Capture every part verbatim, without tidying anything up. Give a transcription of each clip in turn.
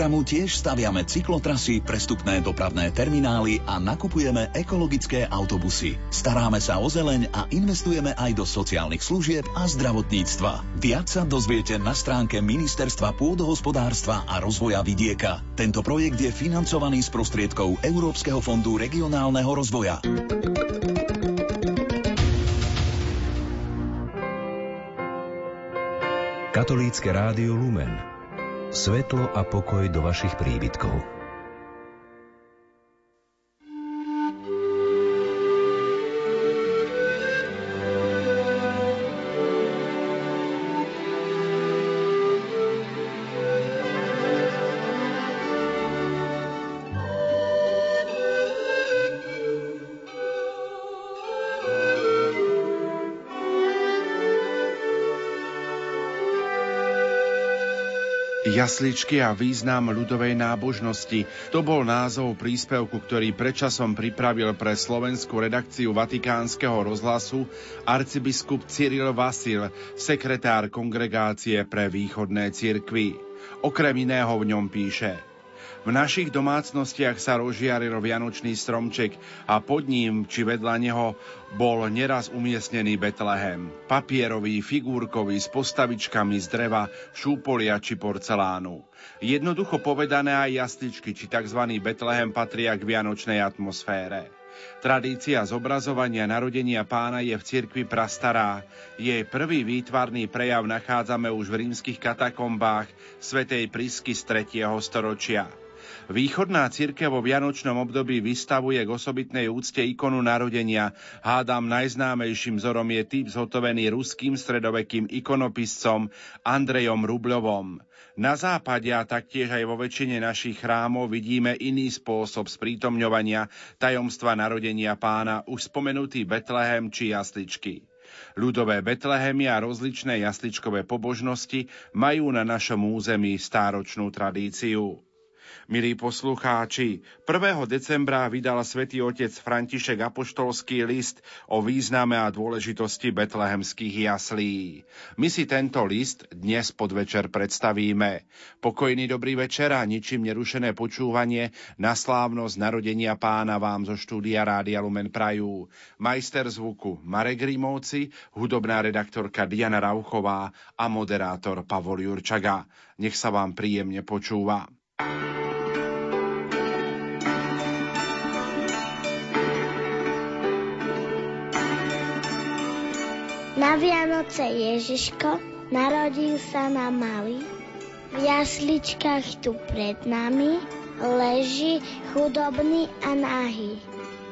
programu tiež staviame cyklotrasy, prestupné dopravné terminály a nakupujeme ekologické autobusy. Staráme sa o zeleň a investujeme aj do sociálnych služieb a zdravotníctva. Viac sa dozviete na stránke Ministerstva pôdohospodárstva a rozvoja vidieka. Tento projekt je financovaný z prostriedkov Európskeho fondu regionálneho rozvoja. Katolícke rádio Lumen. Svetlo a pokoj do vašich príbytkov. Jasličky a význam ľudovej nábožnosti. To bol názov príspevku, ktorý predčasom pripravil pre slovenskú redakciu Vatikánskeho rozhlasu arcibiskup Cyril Vasil, sekretár Kongregácie pre východné cirkvi. Okrem iného v ňom píše: V našich domácnostiach sa rozžiaril vianočný stromček a pod ním, či vedľa neho, bol neraz umiestnený Betlehem. Papierový, figúrkový, s postavičkami z dreva, šúpolia či porcelánu. Jednoducho povedané, aj jasličky či tzv. Betlehem patria k vianočnej atmosfére. Tradícia zobrazovania narodenia Pána je v cirkvi prastará. Jej prvý výtvarný prejav nachádzame už v rímskych katakombách svätej Prisky z tretieho storočia. Východná cirkev vo vianočnom období vystavuje k osobitnej úcte ikonu narodenia. Hádam najznámejším vzorom je typ zhotovený ruským stredovekým ikonopiscom Andrejom Rubľovom. Na západe a taktiež aj vo väčšine našich chrámov vidíme iný spôsob sprítomňovania tajomstva narodenia Pána, už spomenutý Betlehem či jasličky. Ľudové Betlehemy a rozličné jasličkové pobožnosti majú na našom území stáročnú tradíciu. Milí poslucháči, prvého decembra vydal svätý otec František apoštolský list o význame a dôležitosti betlehemských jaslí. My si tento list dnes podvečer predstavíme. Pokojný dobrý večer a ničím nerušené počúvanie na slávnosť narodenia Pána vám zo štúdia Rádia Lumen prajú majster zvuku Marek Rimovci, hudobná redaktorka Diana Rauchová a moderátor Pavol Jurčaga. Nech sa vám príjemne počúva. Na Vianoce Ježiško narodil sa nám malý. V jasličkách tu pred nami leží chudobný a nahý.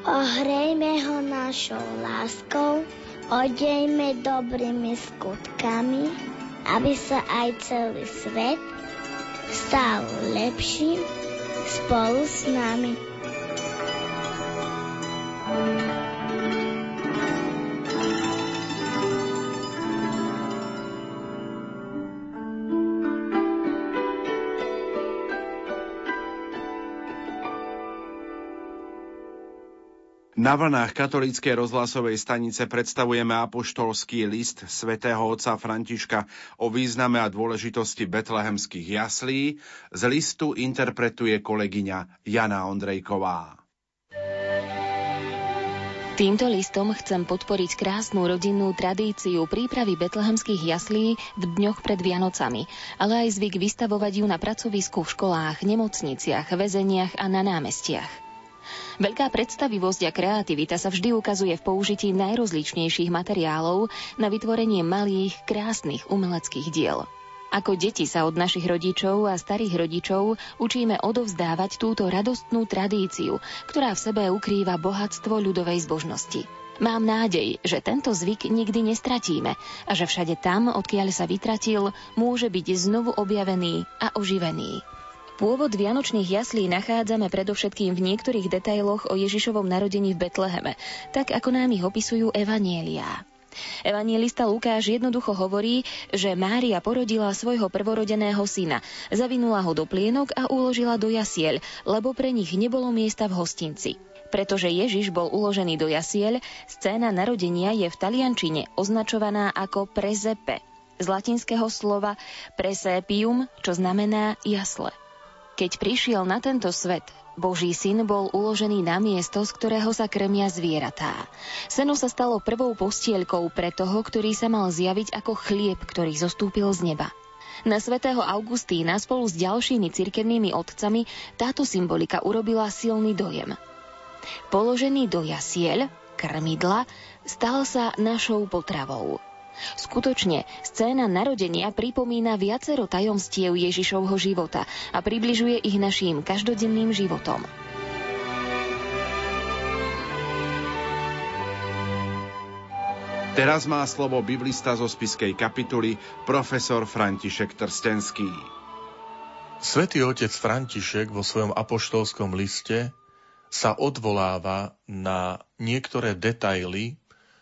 Ohrejme ho našou láskou, odejme dobrými skutkami, aby sa aj celý svet stal lepším spolu s nami. Na vlnách katolíckej rozhlasovej stanice predstavujeme apoštolský list svätého otca Františka o význame a dôležitosti betlehemských jaslí. Z listu interpretuje kolegyňa Jana Ondrejková. Týmto listom chcem podporiť krásnu rodinnú tradíciu prípravy betlehemských jaslí v dňoch pred Vianocami, ale aj zvyk vystavovať ju na pracovisku, v školách, nemocniciach, väzeniach a na námestiach. Veľká predstavivosť a kreativita sa vždy ukazuje v použití najrozličnejších materiálov na vytvorenie malých, krásnych umeleckých diel. Ako deti sa od našich rodičov a starých rodičov učíme odovzdávať túto radostnú tradíciu, ktorá v sebe ukrýva bohatstvo ľudovej zbožnosti. Mám nádej, že tento zvyk nikdy nestratíme a že všade tam, odkiaľ sa vytratil, môže byť znovu objavený a oživený. Pôvod vianočných jaslí nachádzame predovšetkým v niektorých detailoch o Ježišovom narodení v Betleheme, tak ako nám ich opisujú evanjeliá. Evanjelista Lukáš jednoducho hovorí, že Mária porodila svojho prvorodeného syna, zavinula ho do plienok a uložila do jasiel, lebo pre nich nebolo miesta v hostinci. Pretože Ježiš bol uložený do jasiel, scéna narodenia je v taliančine označovaná ako presepe, z latinského slova presepium, čo znamená jasle. Keď prišiel na tento svet, Boží syn bol uložený na miesto, z ktorého sa krmia zvieratá. Seno sa stalo prvou postielkou pre toho, ktorý sa mal zjaviť ako chlieb, ktorý zostúpil z neba. Na svätého Augustína spolu s ďalšími cirkevnými otcami táto symbolika urobila silný dojem. Položený do jasiel, krmidla, stal sa našou potravou. Skutočne, scéna narodenia pripomína viacero tajomstiev Ježišovho života a približuje ich našim každodenným životom. Teraz má slovo biblista zo Spišskej kapituly, profesor František Trstenský. Svätý otec František vo svojom apoštolskom liste sa odvoláva na niektoré detaily,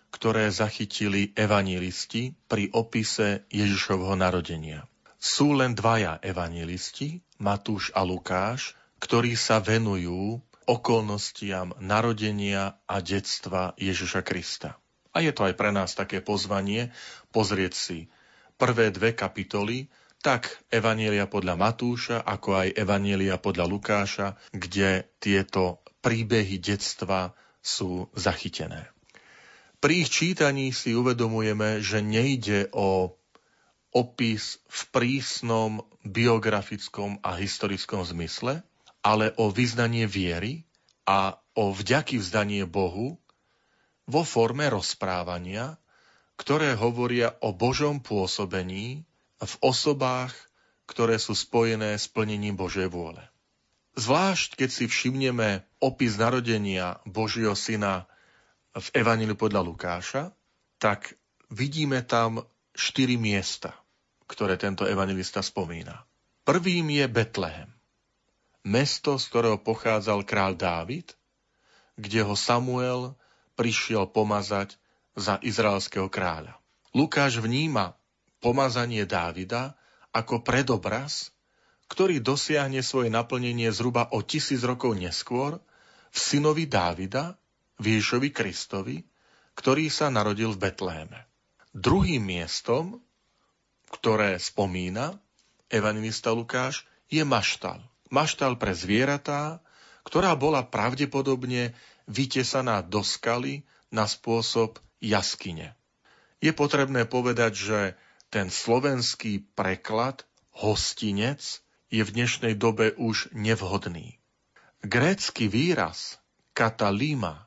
ktoré zachytili evanjelisti pri opise Ježišovho narodenia. Sú len dvaja evanjelisti, Matúš a Lukáš, ktorí sa venujú okolnostiam narodenia a detstva Ježiša Krista. A je to aj pre nás také pozvanie pozrieť si prvé dve kapitoly, tak Evanjelia podľa Matúša, ako aj Evanjelia podľa Lukáša, kde tieto príbehy detstva sú zachytené. Pri ich čítaní si uvedomujeme, že nejde o opis v prísnom biografickom a historickom zmysle, ale o vyznanie viery a o vďaky vzdanie Bohu vo forme rozprávania, ktoré hovoria o Božom pôsobení v osobách, ktoré sú spojené s plnením Božej vôle. Zvlášť, keď si všimneme opis narodenia Božieho syna v Evanjeliu podľa Lukáša, tak vidíme tam štyri miesta, ktoré tento evanjelista spomína. Prvým je Betlehem, mesto, z ktorého pochádzal kráľ Dávid, kde ho Samuel prišiel pomazať za izraelského kráľa. Lukáš vníma pomazanie Dávida ako predobraz, ktorý dosiahne svoje naplnenie zhruba o tisíc rokov neskôr v synovi Dávida, Ježišovi Kristovi, ktorý sa narodil v Betleheme. Druhým miestom, ktoré spomína evanjelista Lukáš, je maštal. Maštal pre zvieratá, ktorá bola pravdepodobne vytesaná do skaly na spôsob jaskyne. Je potrebné povedať, že ten slovenský preklad hostinec je v dnešnej dobe už nevhodný. Grécky výraz katalíma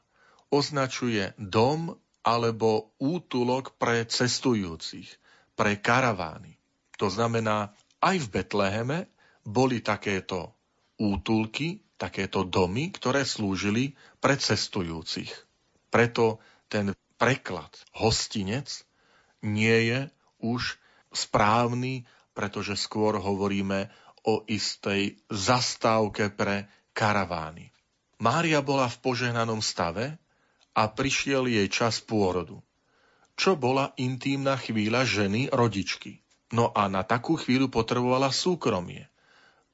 označuje dom alebo útulok pre cestujúcich, pre karavány. To znamená, aj v Betleheme boli takéto útulky, takéto domy, ktoré slúžili pre cestujúcich. Preto ten preklad hostinec nie je už správny, pretože skôr hovoríme o istej zastávke pre karavány. Mária bola v požehnanom stave a prišiel jej čas pôrodu, čo bola intímna chvíľa ženy rodičky. No a na takú chvíľu potrebovala súkromie,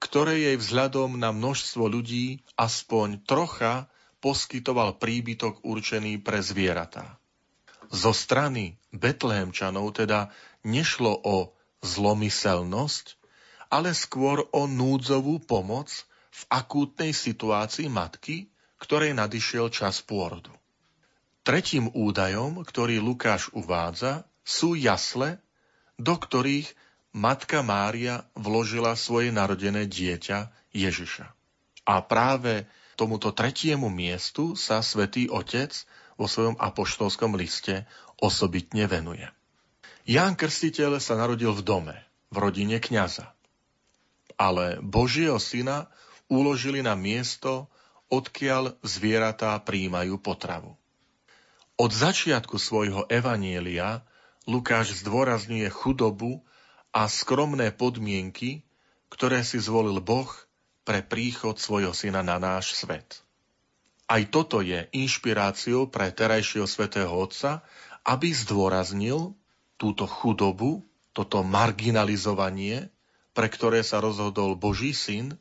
ktoré jej vzhľadom na množstvo ľudí aspoň trocha poskytoval príbytok určený pre zvieratá. Zo strany Betlehemčanov teda nešlo o zlomyselnosť, ale skôr o núdzovú pomoc v akútnej situácii matky, ktorej nadišiel čas pôrodu. Tretím údajom, ktorý Lukáš uvádza, sú jasle, do ktorých matka Mária vložila svoje narodené dieťa Ježiša. A práve tomuto tretiemu miestu sa Svätý Otec vo svojom apoštolskom liste osobitne venuje. Ján Krstiteľ sa narodil v dome, v rodine kňaza. Ale Božieho syna uložili na miesto, odkiaľ zvieratá prijímajú potravu. Od začiatku svojho evanjelia Lukáš zdôrazňuje chudobu a skromné podmienky, ktoré si zvolil Boh pre príchod svojho syna na náš svet. Aj toto je inšpiráciou pre terajšieho svätého Otca, aby zdôraznil túto chudobu, toto marginalizovanie, pre ktoré sa rozhodol Boží syn,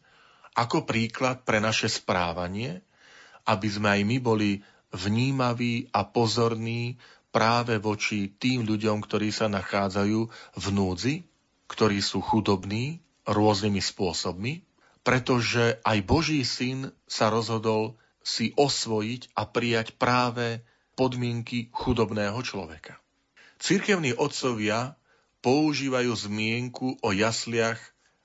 ako príklad pre naše správanie, aby sme aj my boli vnímaví a pozorní práve voči tým ľuďom, ktorí sa nachádzajú v núdzi, ktorí sú chudobní rôznymi spôsobmi, pretože aj Boží syn sa rozhodol si osvojiť a prijať práve podmienky chudobného človeka. Cirkevní otcovia používajú zmienku o jasliach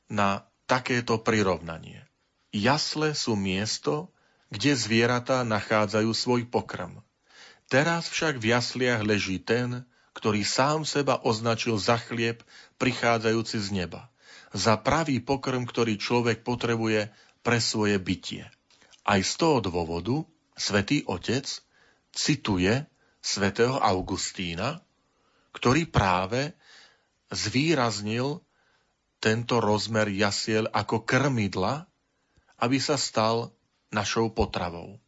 na takéto prirovnanie. Jasle sú miesto, kde zvieratá nachádzajú svoj pokrm. Teraz však v jasliach leží ten, ktorý sám seba označil za chlieb prichádzajúci z neba, za pravý pokrm, ktorý človek potrebuje pre svoje bytie. Aj z toho dôvodu Svätý Otec cituje svätého Augustína, ktorý práve zvýraznil tento rozmer jasiel ako krmidla, aby sa stal našou potravou.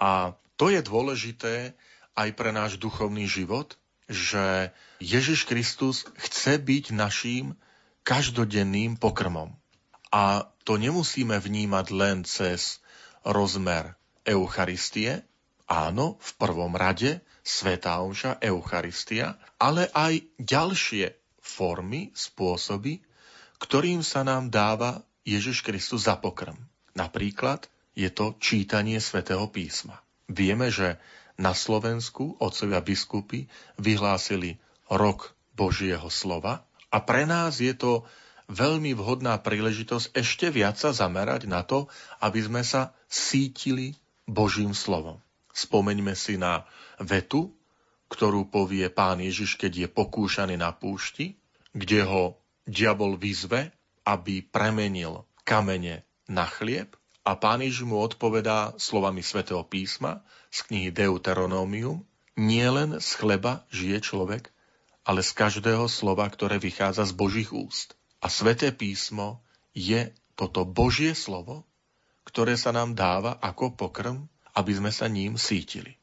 A to je dôležité aj pre náš duchovný život, že Ježiš Kristus chce byť naším každodenným pokrmom. A to nemusíme vnímať len cez rozmer Eucharistie, áno, v prvom rade Svätá omša, Eucharistia, ale aj ďalšie formy, spôsoby, ktorým sa nám dáva Ježiš Kristus za pokrm. Napríklad je to čítanie Svätého písma. Vieme, že na Slovensku otcovia biskupy vyhlásili rok Božieho slova a pre nás je to veľmi vhodná príležitosť ešte viac sa zamerať na to, aby sme sa sítili Božím slovom. Spomeňme si na vetu, ktorú povie Pán Ježiš, keď je pokúšaný na púšti, kde ho diabol vyzve, aby premenil kamene na chlieb, a Pán Ježiš mu odpovedá slovami Svätého písma z knihy Deuteronomium: nielen z chleba žije človek, ale z každého slova, ktoré vychádza z Božích úst. A Sväté písmo je toto Božie slovo, ktoré sa nám dáva ako pokrm, aby sme sa ním sítili.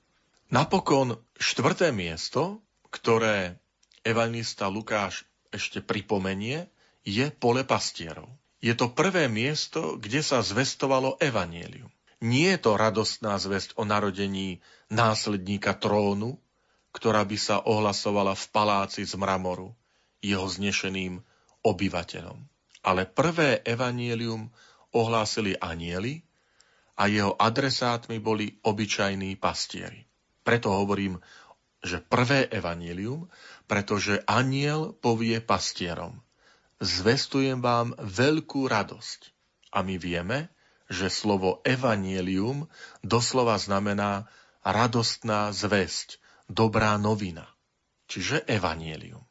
Napokon štvrté miesto, ktoré evanjelista Lukáš ešte pripomenie, je pole pastierov. Je to prvé miesto, kde sa zvestovalo evanjelium. Nie je to radostná zvesť o narodení následníka trónu, ktorá by sa ohlasovala v paláci z mramoru jeho znešeným obyvateľom. Ale prvé evanjelium ohlásili anjeli a jeho adresátmi boli obyčajní pastieri. Preto hovorím, že prvé evanjelium, pretože anjel povie pastierom: zvestujem vám veľkú radosť. A my vieme, že slovo evanjelium doslova znamená radostná zvesť, dobrá novina. Čiže evanjelium.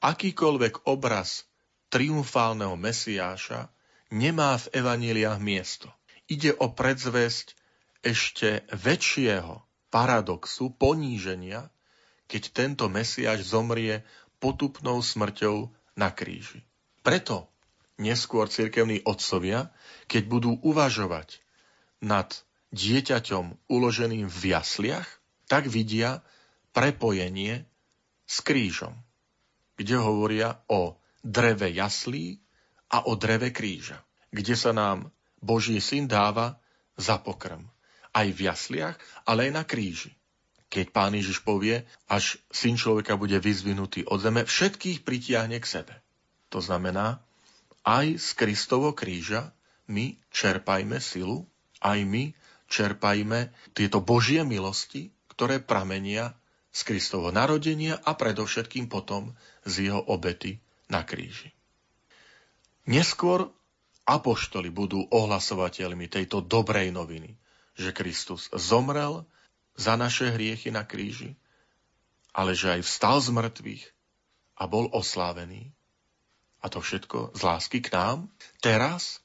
Akýkoľvek obraz triumfálneho Mesiáša nemá v evanjeliách miesto. Ide o predzvesť ešte väčšieho paradoxu, poníženia, keď tento Mesiáš zomrie potupnou smrťou na kríži. Preto neskôr cirkevní otcovia, keď budú uvažovať nad dieťaťom uloženým v jasliach, tak vidia prepojenie s krížom, kde hovoria o dreve jaslí a o dreve kríža, kde sa nám Boží syn dáva za pokrm. Aj v jasliach, ale aj na kríži. Keď Pán Ježiš povie, až syn človeka bude vyzvinutý od zeme, všetkých pritiahne k sebe. To znamená, aj z Kristovo kríža my čerpajme silu, aj my čerpajme tieto Božie milosti, ktoré pramenia z Kristovo narodenia a predovšetkým potom z jeho obety na kríži. Neskôr apoštoli budú ohlasovateľmi tejto dobrej noviny, že Kristus zomrel za naše hriechy na kríži, ale že aj vstal z mŕtvych a bol oslávený. A to všetko z lásky k nám. Teraz,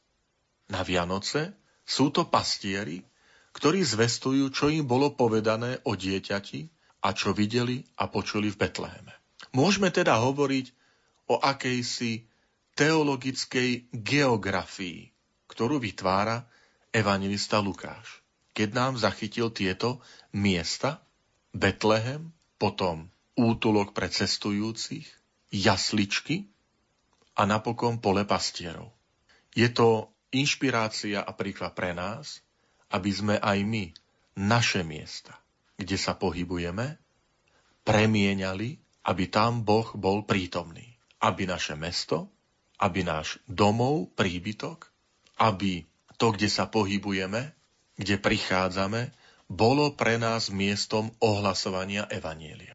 na Vianoce, sú to pastieri, ktorí zvestujú, čo im bolo povedané o dieťati a čo videli a počuli v Betléme. Môžeme teda hovoriť o akejsi teologickej geografii, ktorú vytvára evanjelista Lukáš, keď nám zachytil tieto miesta: Betlehem, potom útulok pre cestujúcich, jasličky a napokon pole pastierov. Je to inšpirácia a príklad pre nás, aby sme aj my naše miesta, kde sa pohybujeme, premieňali, aby tam Boh bol prítomný. Aby naše mesto, aby náš domov, príbytok, aby to, kde sa pohybujeme, kde prichádzame, bolo pre nás miestom ohlasovania evanjelia.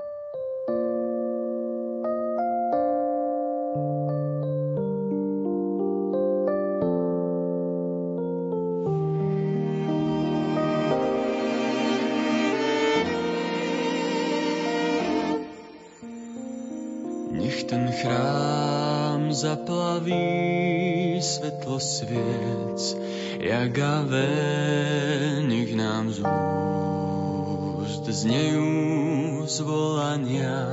Nech ten chrám zaplaví svetlo sviec, jak aven, nech nám z úst znejú zvolania.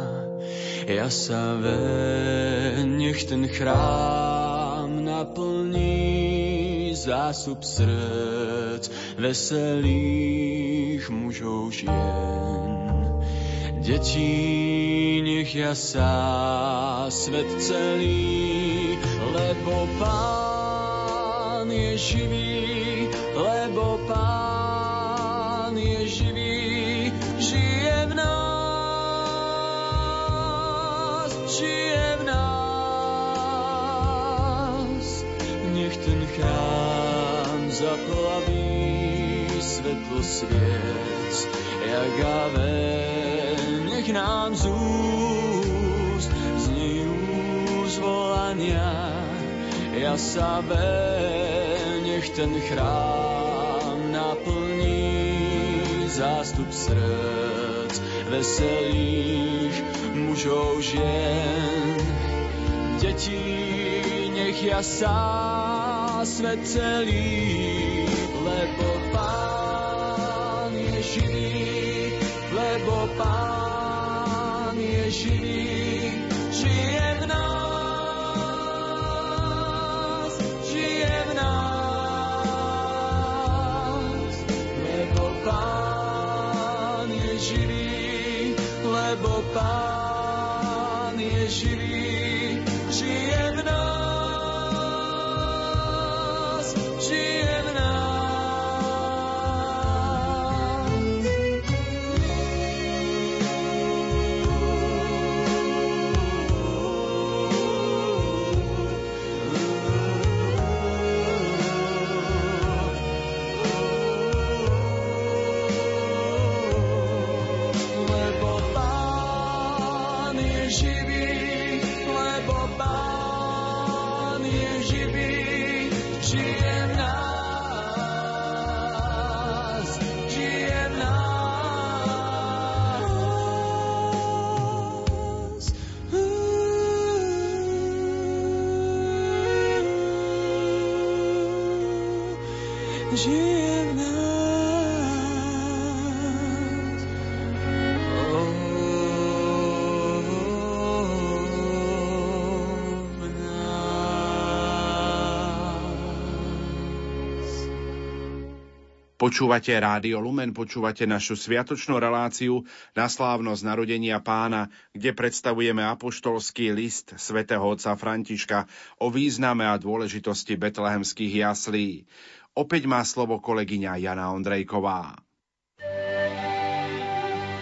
Ja sa ven, nech ten chrám naplní zásob srdc veselých mužov žien. Detí, nech ja sa svet celý, lebo Pán je živý, lebo Pán je živý, žije v nás, žije v nás. Nech ten chrám zaplaví svetlo sviec, jak aven, nech nám z úst znejú zvolania. Ja sa ven, nech ten chrám naplní zástup srdc veselých mužov žien. Deti, nech ja sa svet celý, lebo Pán je živý, lebo Pán je živý, žije v nás, žije v nás. Lebo Pán je živý, lebo Pán je živý, žije v nás, žije v nás. Počúvate Rádio Lumen, počúvate našu sviatočnú reláciu na slávnosť narodenia Pána, kde predstavujeme apoštolský list svätého otca Františka o význame a dôležitosti betlehemských jaslí. Opäť má slovo kolegyňa Jana Ondrejková.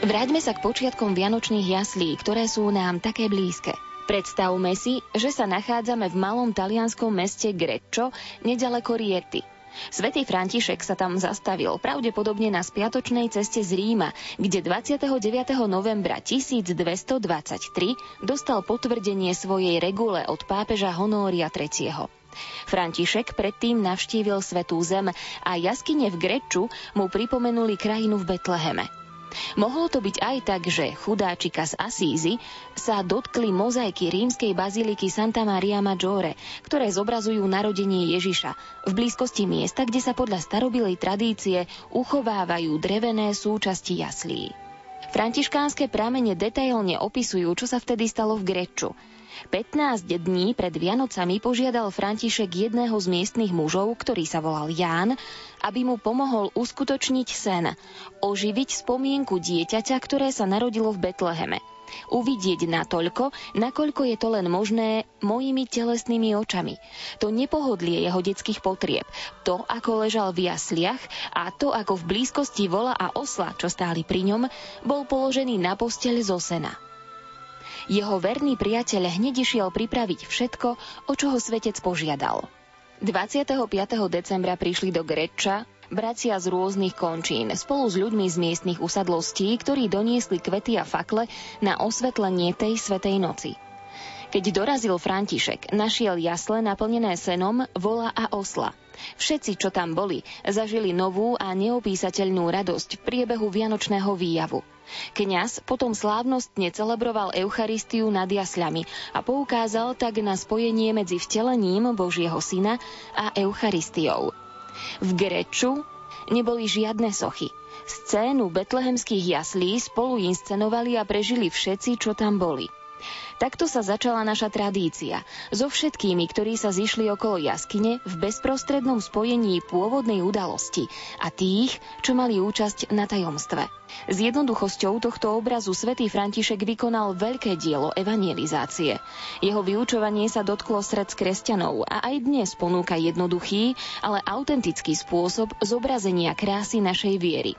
Vráťme sa k počiatkom vianočných jaslí, ktoré sú nám také blízke. Predstavme si, že sa nachádzame v malom talianskom meste Greccio, nedaleko Riety. Svätý František sa tam zastavil, pravdepodobne na spiatočnej ceste z Ríma, kde dvadsiateho deviateho novembra tisícdvestodvadsaťtri dostal potvrdenie svojej regule od pápeža Honória tretieho. František predtým navštívil Svätú zem a jaskyne v Grecciu mu pripomenuli krajinu v Betleheme. Mohlo to byť aj tak, že chudáčika z Asízy sa dotkli mozaiky rímskej baziliky Santa Maria Maggiore, ktoré zobrazujú narodenie Ježiša v blízkosti miesta, kde sa podľa starobilej tradície uchovávajú drevené súčasti jaslí. Františkánske pramene detailne opisujú, čo sa vtedy stalo v Grecciu. pätnásť dní pred Vianocami požiadal František jedného z miestnych mužov, ktorý sa volal Ján, aby mu pomohol uskutočniť sen, oživiť spomienku dieťaťa, ktoré sa narodilo v Betleheme. Uvidieť natoľko, nakoľko je to len možné mojimi telesnými očami. To nepohodlie jeho detských potrieb, to, ako ležal v jasliach a to, ako v blízkosti vola a osla, čo stáli pri ňom, bol položený na posteľ zo sena. Jeho verný priateľ hneď išiel pripraviť všetko, o čo ho svetec požiadal. dvadsiateho piateho decembra prišli do Gréča bratia z rôznych končín spolu s ľuďmi z miestnych usadlostí, ktorí doniesli kvety a fakle na osvetlenie tej svätej noci. Keď dorazil František, našiel jasle naplnené senom, vola a osla. Všetci, čo tam boli, zažili novú a neopísateľnú radosť v priebehu vianočného výjavu. Kňaz potom slávnostne celebroval Eucharistiu nad jasľami a poukázal tak na spojenie medzi vtelením Božieho Syna a Eucharistiou. V Gréču neboli žiadne sochy. Scénu betlehemských jaslí spolu inscenovali a prežili všetci, čo tam boli. Takto sa začala naša tradícia. So všetkými, ktorí sa zišli okolo jaskyne v bezprostrednom spojení pôvodnej udalosti a tých, čo mali účasť na tajomstve. S jednoduchosťou tohto obrazu svätý František vykonal veľké dielo evangelizácie. Jeho vyučovanie sa dotklo srdc kresťanov a aj dnes ponúka jednoduchý, ale autentický spôsob zobrazenia krásy našej viery.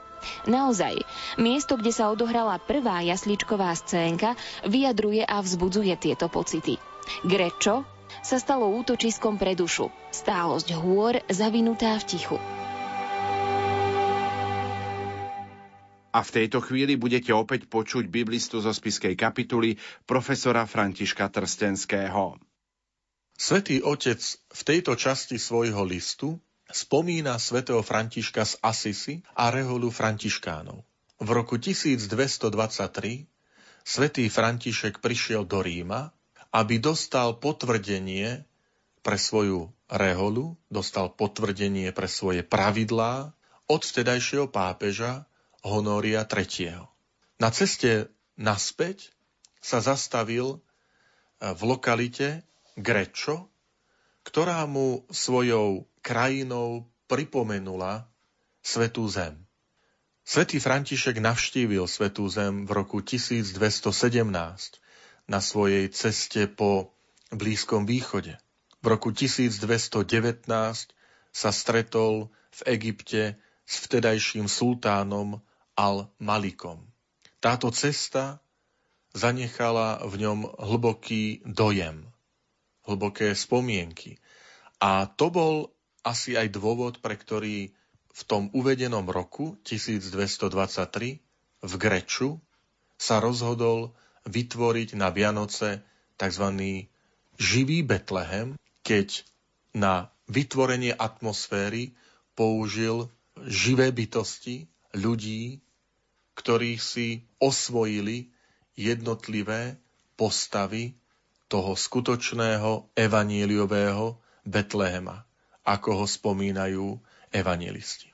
Naozaj, miesto, kde sa odohrala prvá jasličková scénka, vyjadruje a vzbudzuje tieto pocity. Gréčo sa stalo útočiskom pre dušu, stálosť hôr zavinutá v tichu. A v tejto chvíli budete opäť počuť biblistu zo Spišskej kapituly profesora Františka Trstenského. Svätý Otec v tejto časti svojho listu spomína svätého Františka z Asisi a reholu františkánov. V roku tisícdvestodvadsaťtri svätý František prišiel do Ríma, aby dostal potvrdenie pre svoju reholu, dostal potvrdenie pre svoje pravidlá od vtedajšieho pápeža Honória tretieho. Na ceste naspäť sa zastavil v lokalite Gréčo, ktorá mu svojou krajinou pripomenula Svätú zem. Svätý František navštívil Svätú zem v roku tisícdvestosedemnásť na svojej ceste po Blízkom východe. V roku tisícdvestodevätnásť sa stretol v Egypte s vtedajším sultánom Al-Malikom. Táto cesta zanechala v ňom hlboký dojem, hlboké spomienky. A to bol asi aj dôvod, pre ktorý v tom uvedenom roku tisícdvestodvadsaťtri v Gréču sa rozhodol vytvoriť na Vianoce tzv. Živý Betlehem, keď na vytvorenie atmosféry použil živé bytosti, ľudí, ktorých si osvojili jednotlivé postavy toho skutočného evanjeliového Betlehema, ako ho spomínajú evanjelisti.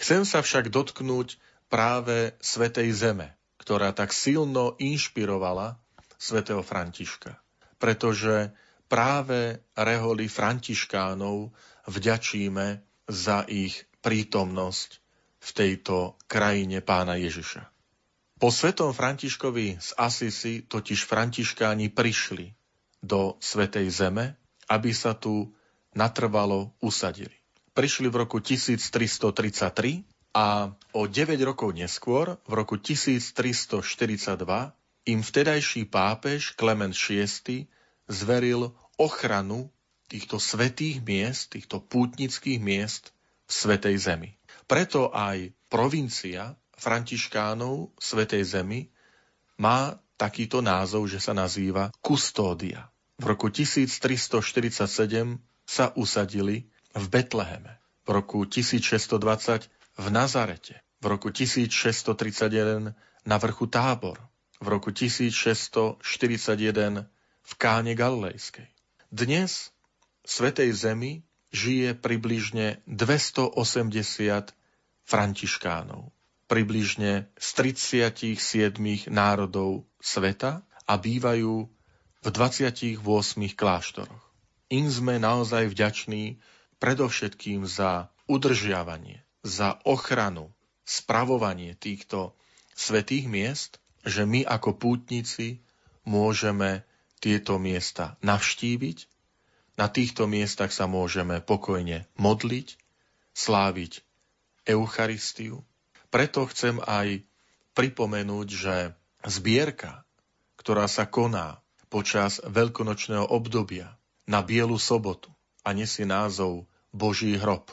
Chcem sa však dotknúť práve Svätej zeme, ktorá tak silno inšpirovala svätého Františka, pretože práve reholi františkánov vďačíme za ich prítomnosť v tejto krajine Pána Ježiša. Po svätom Františkovi z Asisi totiž františkáni prišli do Svätej zeme, aby sa tu natrvalo usadili. Prišli v roku tisíctristotridsaťtri a o deväť rokov neskôr, v roku tisíctristoštyridsaťdva, im vtedajší pápež Klement šiesty zveril ochranu týchto svätých miest, týchto pútnických miest v Svätej zemi. Preto aj provincia františkánov Svätej zemi má takýto názov, že sa nazýva Kustódia. V roku tisíctristoštyridsaťsedem sa usadili v Betleheme, v roku tisícšesťstodvadsať v Nazarete, v roku tisícšesťstotridsaťjeden na vrchu Tábor, v roku tisícšesťstoštyridsaťjeden v Káne Galilejskej. Dnes v Svätej zemi žije približne dvestoosemdesiat františkánov, približne z tridsaťsedem národov sveta a bývajú v dvadsiatich ôsmich kláštoroch. Im sme naozaj vďační predovšetkým za udržiavanie, za ochranu, spravovanie týchto svätých miest, že my ako pútnici môžeme tieto miesta navštíviť. Na týchto miestach sa môžeme pokojne modliť, sláviť Eucharistiu. Preto chcem aj pripomenúť, že zbierka, ktorá sa koná počas veľkonočného obdobia na Bielu sobotu a nesie názov Boží hrob.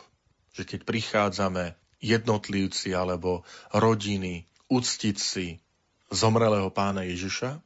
Že keď prichádzame jednotlivci alebo rodiny uctiť si zomrelého pána Ježiša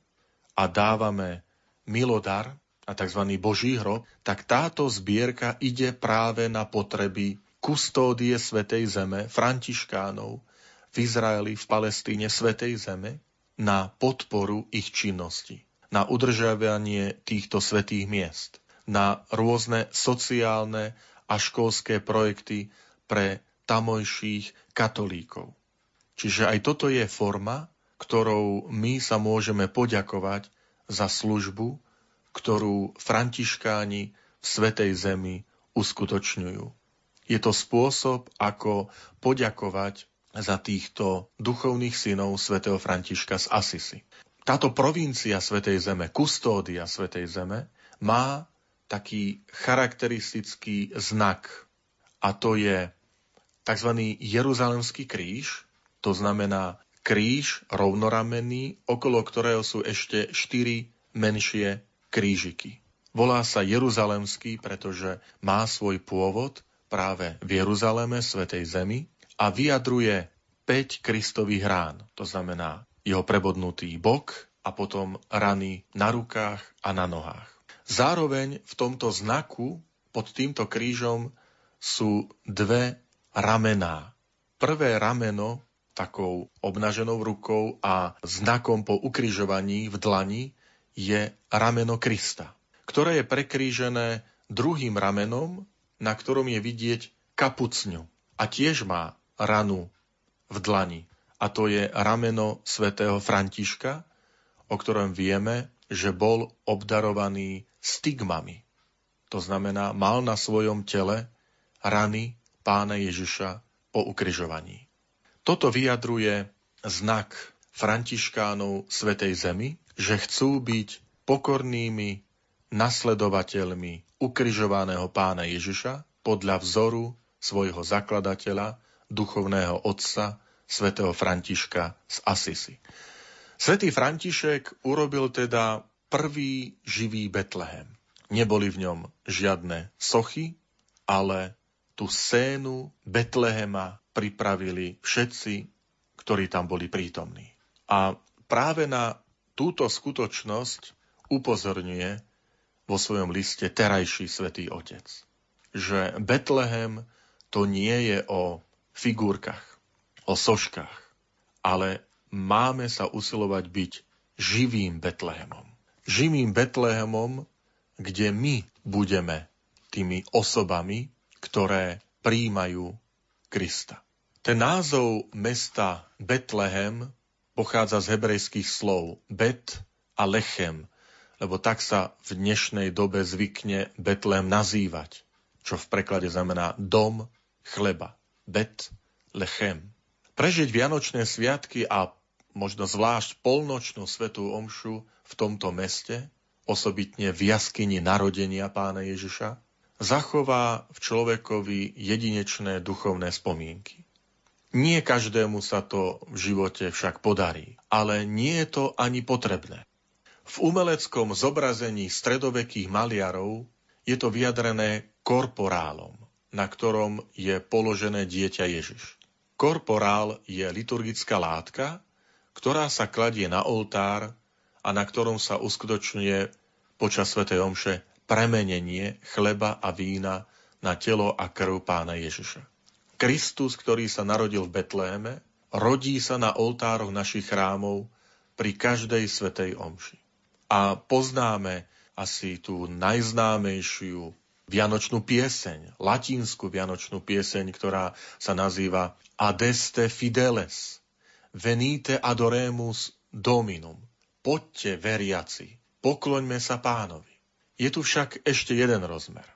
a dávame milodar a tzv. Boží hrob, tak táto zbierka ide práve na potreby kustódie Svätej Zeme, františkánov v Izraeli, v Palestíne, Svätej Zeme, na podporu ich činnosti, na udržiavanie týchto svätých miest, na rôzne sociálne a školské projekty pre tamojších katolíkov. Čiže aj toto je forma, ktorou my sa môžeme poďakovať za službu, ktorú františkáni v Svätej Zemi uskutočňujú. Je to spôsob, ako poďakovať za týchto duchovných synov svätého Františka z Asisi. Táto provincia Svätej Zeme, kustódia Svätej Zeme, má taký charakteristický znak, a to je tzv. Jeruzalemský kríž, to znamená kríž rovnoramenný, okolo ktorého sú ešte štyri menšie krížiky. Volá sa Jeruzalemský, pretože má svoj pôvod práve v Jeruzaleme, Svätej Zemi, a vyjadruje päť Kristových rán, to znamená jeho prebodnutý bok a potom rany na rukách a na nohách. Zároveň v tomto znaku pod týmto krížom sú dve ramená. Prvé rameno takou obnaženou rukou a znakom po ukrižovaní v dlani je rameno Krista, ktoré je prekrížené druhým ramenom, na ktorom je vidieť kapucňu. A tiež má ranu v dlani. A to je rameno svätého Františka, o ktorom vieme, že bol obdarovaný stigmami. To znamená, mal na svojom tele rany pána Ježiša po ukrižovaní. Toto vyjadruje znak františkánov Svätej Zemi, že chcú byť pokornými nasledovateľmi ukrižovaného pána Ježiša podľa vzoru svojho zakladateľa, duchovného otca, svätého Františka z Asisi. Svätý František urobil teda prvý živý Betlehem. Neboli v ňom žiadne sochy, ale tú scénu Betlehema pripravili všetci, ktorí tam boli prítomní. A práve na túto skutočnosť upozorňuje vo svojom liste terajší svätý Otec, že Betlehem to nie je o figurkách, o soškách, ale máme sa usilovať byť živým Betlehemom. Živým Betlehemom, kde my budeme tými osobami, ktoré prijímajú Krista. Ten názov mesta Betlehem pochádza z hebrejských slov Bet a Lechem, lebo tak sa v dnešnej dobe zvykne Betlehem nazývať, čo v preklade znamená dom chleba. Bet Lechem. Prežiť vianočné sviatky a možno zvlášť polnočnú svätú omšu v tomto meste, osobitne v jaskyni narodenia pána Ježiša, zachová v človekovi jedinečné duchovné spomienky. Nie každému sa to v živote však podarí, ale nie je to ani potrebné. V umeleckom zobrazení stredovekých maliarov je to vyjadrené korporálom, na ktorom je položené dieťa Ježiš. Korporál je liturgická látka, ktorá sa kladie na oltár a na ktorom sa uskutočňuje počas svätej omše premenenie chleba a vína na telo a krv pána Ježiša. Kristus, ktorý sa narodil v Betleheme, rodí sa na oltároch našich chrámov pri každej svätej omši. A poznáme asi tú najznámejšiu vianočnú pieseň, latinskú vianočnú pieseň, ktorá sa nazýva Adeste Fideles, venite adoremus Dominum. Poďte, veriaci, pokloňme sa pánovi. Je tu však ešte jeden rozmer,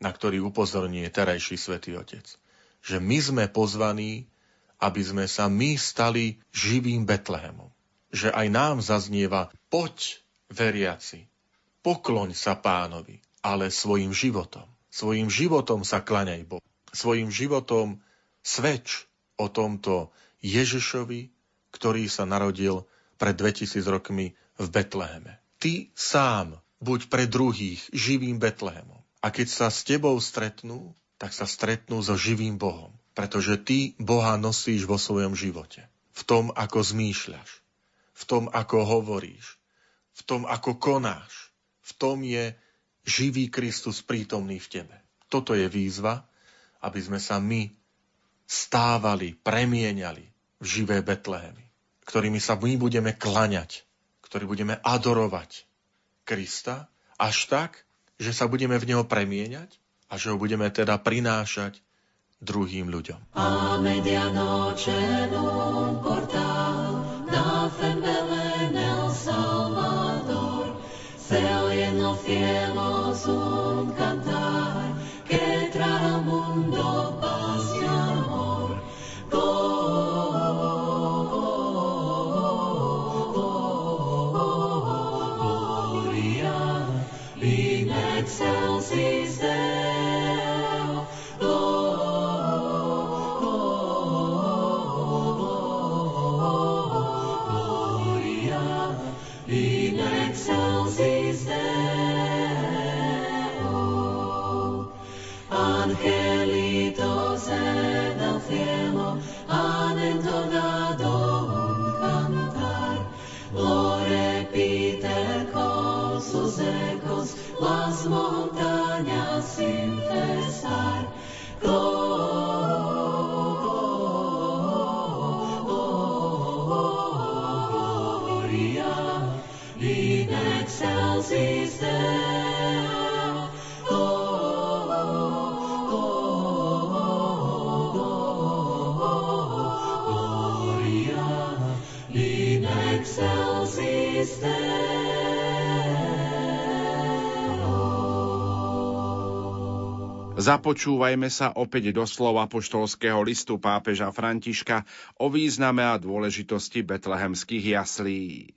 na ktorý upozorní terajší svätý Otec, že my sme pozvaní, aby sme sa my stali živým Betlehemom. Že aj nám zaznieva, poď, veriaci, pokloň sa pánovi. Ale svojim životom. Svojim životom sa klaňaj Bohu. Svojim životom svedč o tomto Ježišovi, ktorý sa narodil pred dvetisíc rokmi v Betleheme. Ty sám buď pre druhých živým Betlehemom. A keď sa s tebou stretnú, tak sa stretnú so živým Bohom. Pretože ty Boha nosíš vo svojom živote. V tom, ako zmýšľaš. V tom, ako hovoríš. V tom, ako konáš. V tom je živý Kristus prítomný v tebe. Toto je výzva, aby sme sa my stávali, premieniali v živé Betlehemy, ktorými sa my budeme klaňať, ktorý budeme adorovať Krista až tak, že sa budeme v neho premieňať a že ho budeme teda prinášať druhým ľuďom. A medianoche non portavo na fembele nel Salvador se oye no cielo un cantar que trae al mundo paz y amor. Excelsis Deo, gloria in excelsis Deo. Angelitos en el cielo han entonado un cantar, lo repite con sus ecos. Las montañas sin cesar, gloria in excelsis Deo, gloria in excelsis Deo. Započúvajme sa opäť do slov apoštolského listu pápeža Františka o význame a dôležitosti betlehemských jaslí.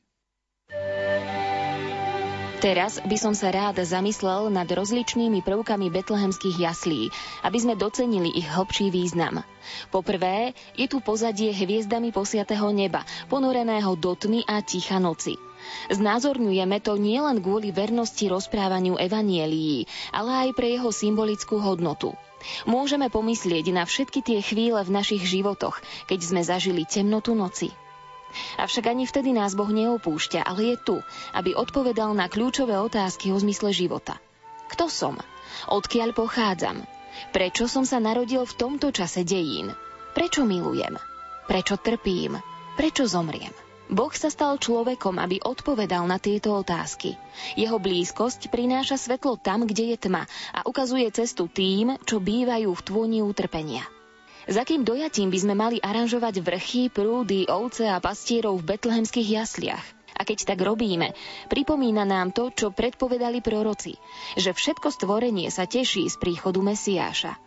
Teraz by som sa rád zamyslel nad rozličnými prvkami betlehemských jaslí, aby sme docenili ich hlbší význam. Po prvé, je tu pozadie hviezdami posiatého neba, ponoreného do tmy a ticha noci. Znázorňujeme to nielen kvôli vernosti rozprávaniu evanielií, ale aj pre jeho symbolickú hodnotu. Môžeme pomyslieť na všetky tie chvíle v našich životoch, keď sme zažili temnotu noci. Avšak ani vtedy nás Boh neopúšťa, ale je tu, aby odpovedal na kľúčové otázky o zmysle života. Kto som? Odkiaľ pochádzam? Prečo som sa narodil v tomto čase dejín? Prečo milujem? Prečo trpím? Prečo zomriem? Boh sa stal človekom, aby odpovedal na tieto otázky. Jeho blízkosť prináša svetlo tam, kde je tma a ukazuje cestu tým, čo bývajú v tôni utrpenia. Za kým dojatím by sme mali aranžovať vrchy, prúdy, ovce a pastierov v betlehemských jasliach? A keď tak robíme, pripomína nám to, čo predpovedali proroci, že všetko stvorenie sa teší z príchodu Mesiáša.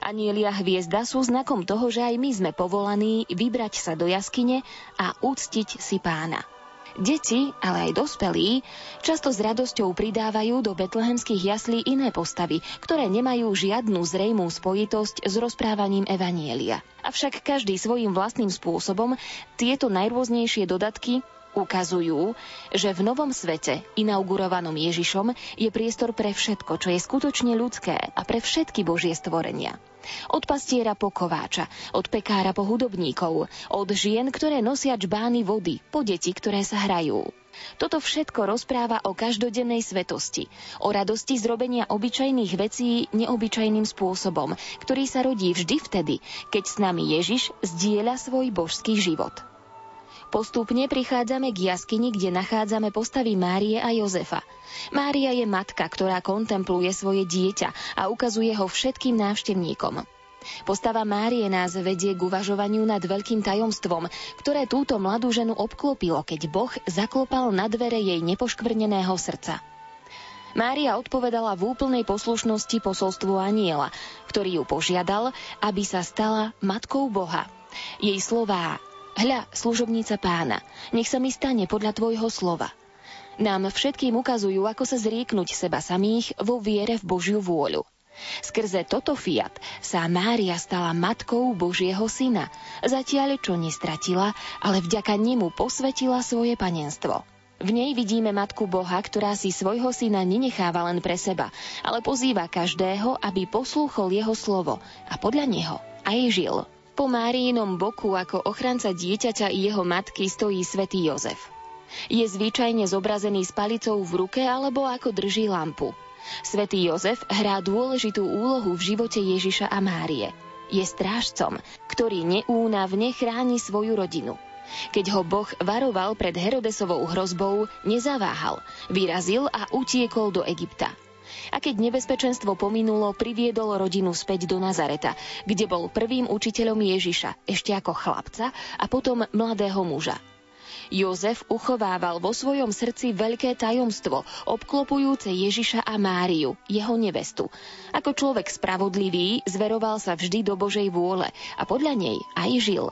Anielia hviezda sú znakom toho, že aj my sme povolaní vybrať sa do jaskyne a úctiť si Pána. Deti, ale aj dospelí, často s radosťou pridávajú do betlehemských jaslí iné postavy, ktoré nemajú žiadnu zrejmú spojitosť s rozprávaním evanielia. Avšak každý svojím vlastným spôsobom tieto najrôznejšie dodatky ukazujú, že v novom svete, inaugurovanom Ježišom, je priestor pre všetko, čo je skutočne ľudské a pre všetky Božie stvorenia. Od pastiera po kováča, od pekára po hudobníkov, od žien, ktoré nosia džbány vody, po deti, ktoré sa hrajú. Toto všetko rozpráva o každodennej svetosti, o radosti zrobenia obyčajných vecí neobyčajným spôsobom, ktorý sa rodí vždy vtedy, keď s nami Ježiš zdieľa svoj božský život. Postupne prichádzame k jaskyni, kde nachádzame postavy Márie a Jozefa. Mária je matka, ktorá kontempluje svoje dieťa a ukazuje ho všetkým návštevníkom. Postava Márie nás vedie k uvažovaniu nad veľkým tajomstvom, ktoré túto mladú ženu obklopilo, keď Boh zaklopal na dvere jej nepoškvrneného srdca. Mária odpovedala v úplnej poslušnosti posolstvu anjela, ktorý ju požiadal, aby sa stala matkou Boha. Jej slová: Hľa, služobnica Pána, nech sa mi stane podľa tvojho slova, nám všetkým ukazujú, ako sa zrieknuť seba samých vo viere v Božiu vôľu. Skrze toto fiat sa Mária stala matkou Božieho syna, zatiaľ čo nestratila, ale vďaka nemu posvetila svoje panenstvo. V nej vidíme Matku Boha, ktorá si svojho syna nenecháva len pre seba, ale pozýva každého, aby poslúchol jeho slovo a podľa neho aj žil. Po Máriinom boku ako ochranca dieťaťa i jeho matky stojí svätý Jozef. Je zvyčajne zobrazený s palicou v ruke alebo ako drží lampu. Svätý Jozef hrá dôležitú úlohu v živote Ježiša a Márie. Je strážcom, ktorý neúnavne chráni svoju rodinu. Keď ho Boh varoval pred Herodesovou hrozbou, nezaváhal, vyrazil a utiekol do Egypta. A keď nebezpečenstvo pominulo, priviedol rodinu späť do Nazareta, kde bol prvým učiteľom Ježiša, ešte ako chlapca a potom mladého muža. Jozef uchovával vo svojom srdci veľké tajomstvo, obklopujúce Ježiša a Máriu, jeho nevestu. Ako človek spravodlivý, zveroval sa vždy do Božej vôle a podľa nej aj žil.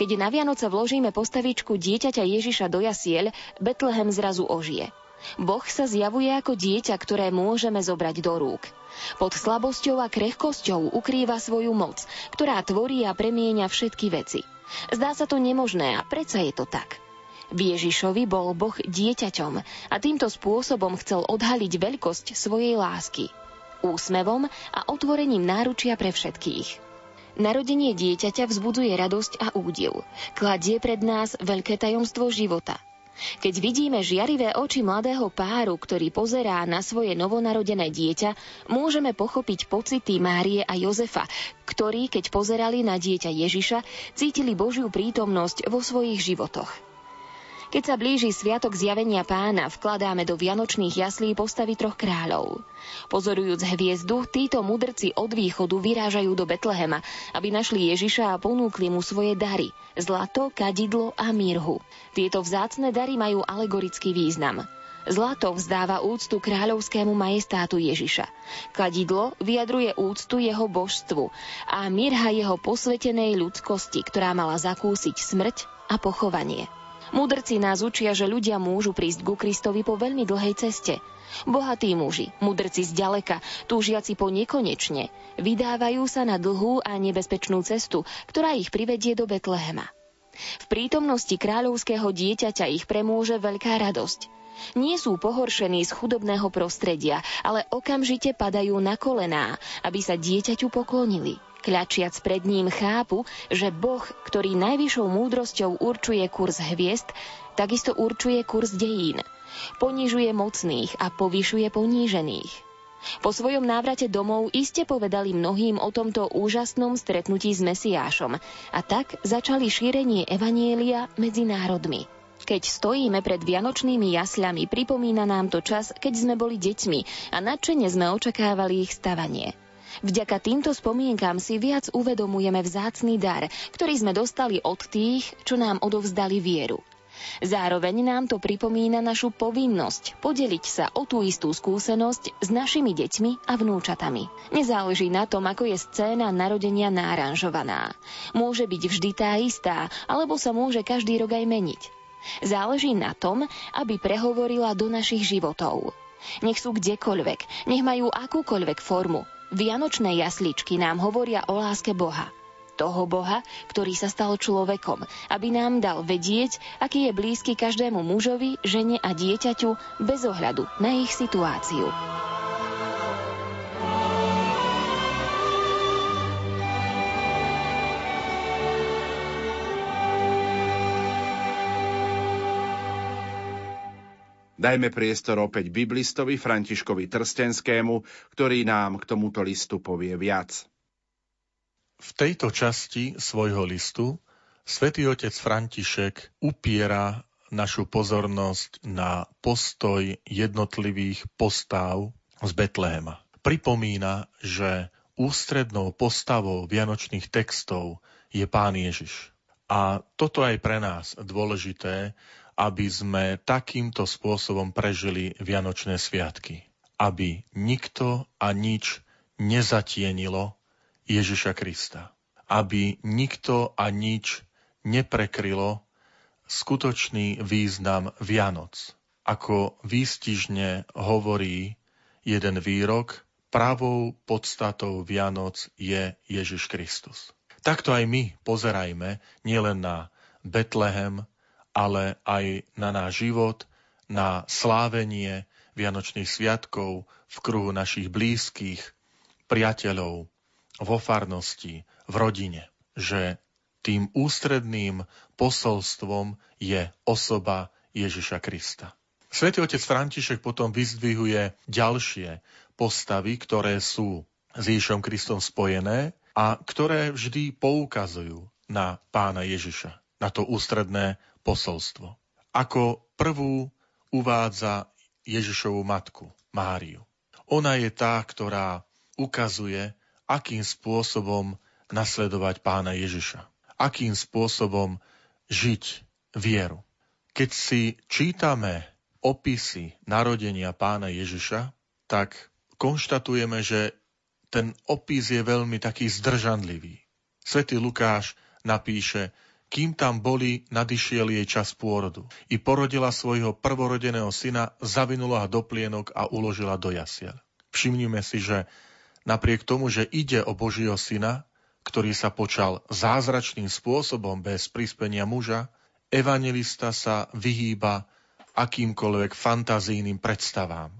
Keď na Vianoce vložíme postavičku dieťaťa Ježiša do jasiel, Betlehem zrazu ožije. Boh sa zjavuje ako dieťa, ktoré môžeme zobrať do rúk. Pod slabosťou a krehkosťou ukrýva svoju moc, ktorá tvorí a premieňa všetky veci. Zdá sa to nemožné a predsa je to tak. V Ježišovi bol Boh dieťaťom a týmto spôsobom chcel odhaliť veľkosť svojej lásky. Úsmevom a otvorením náručia pre všetkých. Narodenie dieťaťa vzbudzuje radosť a údiv. Kladie pred nás veľké tajomstvo života. Keď vidíme žiarivé oči mladého páru, ktorý pozerá na svoje novonarodené dieťa, môžeme pochopiť pocity Márie a Jozefa, ktorí, keď pozerali na dieťa Ježiša, cítili Božiu prítomnosť vo svojich životoch. Keď sa blíži sviatok zjavenia Pána, vkladáme do vianočných jaslí postavy troch kráľov. Pozorujúc hviezdu, títo mudrci od východu vyrážajú do Betlehema, aby našli Ježiša a ponúkli mu svoje dary – zlato, kadidlo a mirhu. Tieto vzácne dary majú alegorický význam. Zlato vzdáva úctu kráľovskému majestátu Ježiša. Kadidlo vyjadruje úctu jeho božstvu a mirha jeho posvetenej ľudskosti, ktorá mala zakúsiť smrť a pochovanie. Mudrci nás učia, že ľudia môžu prísť ku Kristovi po veľmi dlhej ceste. Bohatí muži, mudrci zďaleka, túžiaci po nekonečne, vydávajú sa na dlhú a nebezpečnú cestu, ktorá ich privedie do Betlehema. V prítomnosti kráľovského dieťaťa ich premôže veľká radosť. Nie sú pohoršení z chudobného prostredia, ale okamžite padajú na kolená, aby sa dieťaťu poklonili. Kľačiac pred ním chápu, že Boh, ktorý najvyššou múdrosťou určuje kurz hviezd, takisto určuje kurz dejín. Ponižuje mocných a povyšuje ponížených. Po svojom návrate domov iste povedali mnohým o tomto úžasnom stretnutí s Mesiášom a tak začali šírenie evanjelia medzi národmi. Keď stojíme pred vianočnými jasľami, pripomína nám to čas, keď sme boli deťmi a nadšene sme očakávali ich stavanie. Vďaka týmto spomienkam si viac uvedomujeme vzácny dar, ktorý sme dostali od tých, čo nám odovzdali vieru. Zároveň nám to pripomína našu povinnosť podeliť sa o tú istú skúsenosť s našimi deťmi a vnúčatami. Nezáleží na tom, ako je scéna narodenia náranžovaná. Môže byť vždy tá istá, alebo sa môže každý rok aj meniť. Záleží na tom, aby prehovorila do našich životov. Nech sú kdekoľvek, nech majú akúkoľvek formu. Vianočné jasličky nám hovoria o láske Boha. Toho Boha, ktorý sa stal človekom, aby nám dal vedieť, aký je blízky každému mužovi, žene a dieťaťu bez ohľadu na ich situáciu. Dajme priestor opäť biblistovi Františkovi Trstenskému, ktorý nám k tomuto listu povie viac. V tejto časti svojho listu svätý otec František upiera našu pozornosť na postoj jednotlivých postáv z Betlehema. Pripomína, že ústrednou postavou vianočných textov je Pán Ježiš. A toto aj pre nás dôležité, aby sme takýmto spôsobom prežili vianočné sviatky. Aby nikto a nič nezatienilo Ježiša Krista. Aby nikto a nič neprekrylo skutočný význam Vianoc. Ako výstižne hovorí jeden výrok, pravou podstatou Vianoc je Ježiš Kristus. Takto aj my pozerajme nielen na Betlehem, ale aj na náš život, na slávenie Vianočných sviatkov v kruhu našich blízkych, priateľov, vo farnosti, v rodine. Že tým ústredným posolstvom je osoba Ježiša Krista. Svätý otec František potom vyzdvihuje ďalšie postavy, ktoré sú s Ježišom Kristom spojené a ktoré vždy poukazujú na Pána Ježiša, na to ústredné posolstvo. Ako prvú uvádza Ježišovu matku, Máriu. Ona je tá, ktorá ukazuje, akým spôsobom nasledovať Pána Ježiša. Akým spôsobom žiť vieru. Keď si čítame opisy narodenia Pána Ježiša, tak konštatujeme, že ten opis je veľmi taký zdržanlivý. Svätý Lukáš napíše: kým tam boli, nadišiel jej čas pôrodu. I porodila svojho prvorodeného syna, zavinula ho do plienok a uložila do jasiel. Všimnime si, že napriek tomu, že ide o Božieho syna, ktorý sa počal zázračným spôsobom bez prispenia muža, evanjelista sa vyhýba akýmkoľvek fantazijným predstavám,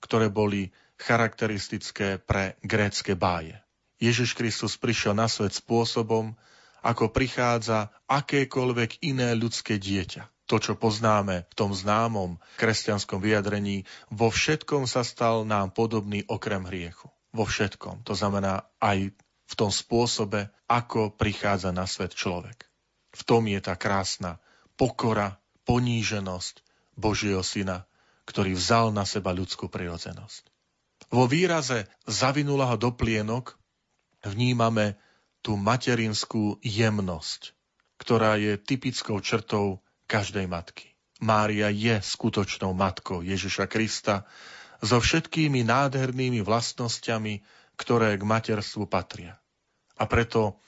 ktoré boli charakteristické pre grécke báje. Ježiš Kristus prišiel na svet spôsobom, ako prichádza akékoľvek iné ľudské dieťa. To, čo poznáme v tom známom kresťanskom vyjadrení, vo všetkom sa stal nám podobný okrem hriechu. Vo všetkom. To znamená aj v tom spôsobe, ako prichádza na svet človek. V tom je tá krásna pokora, poníženosť Božieho syna, ktorý vzal na seba ľudskú prirodzenosť. Vo výraze zavinula ho do plienok vnímame tú materinskú jemnosť, ktorá je typickou črtou každej matky. Mária je skutočnou matkou Ježiša Krista so všetkými nádhernými vlastnosťami, ktoré k materstvu patria. A preto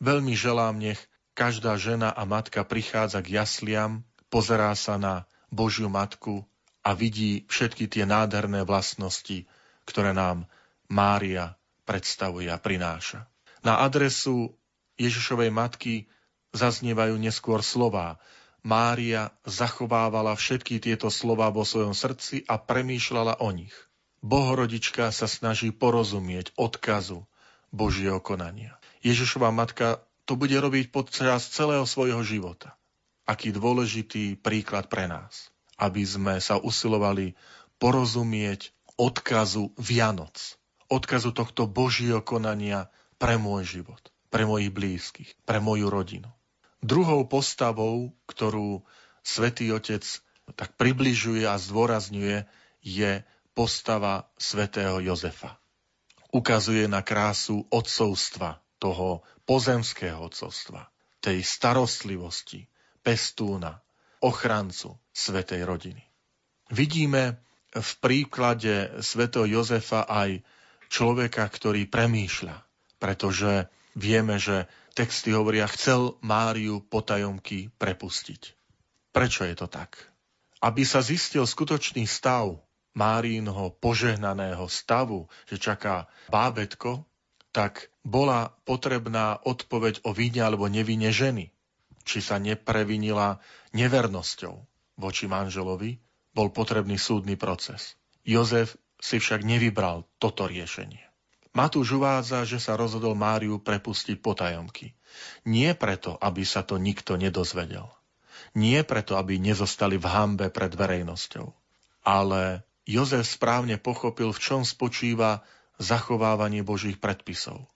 veľmi želám, nech každá žena a matka prichádza k jasliam, pozerá sa na Božiu matku a vidí všetky tie nádherné vlastnosti, ktoré nám Mária predstavuje a prináša. Na adresu Ježišovej matky zaznievajú neskôr slová. Mária zachovávala všetky tieto slová vo svojom srdci a premýšľala o nich. Bohorodička sa snaží porozumieť odkazu Božieho konania. Ježišova matka to bude robiť počas celého svojho života. Aký dôležitý príklad pre nás, aby sme sa usilovali porozumieť odkazu Vianoc, odkazu tohto Božieho konania pre môj život, pre mojich blízkych, pre moju rodinu. Druhou postavou, ktorú Svätý Otec tak približuje a zdôrazňuje, je postava svätého Jozefa. Ukazuje na krásu otcovstva, toho pozemského otcovstva, tej starostlivosti, pestúna, ochrancu svätej rodiny. Vidíme v príklade svätého Jozefa aj človeka, ktorý premýšľa, pretože vieme, že texty hovoria, chcel Máriu potajomky prepustiť. Prečo je to tak? Aby sa zistil skutočný stav Márínho požehnaného stavu, že čaká bábätko, tak bola potrebná odpoveď o vine alebo nevine ženy. Či sa neprevinila nevernosťou voči manželovi, bol potrebný súdny proces. Jozef si však nevybral toto riešenie. Matúš uvádza, že sa rozhodol Máriu prepustiť potajomky. Nie preto, aby sa to nikto nedozvedel. Nie preto, aby nezostali v hanbe pred verejnosťou. Ale Jozef správne pochopil, v čom spočíva zachovávanie Božích predpisov.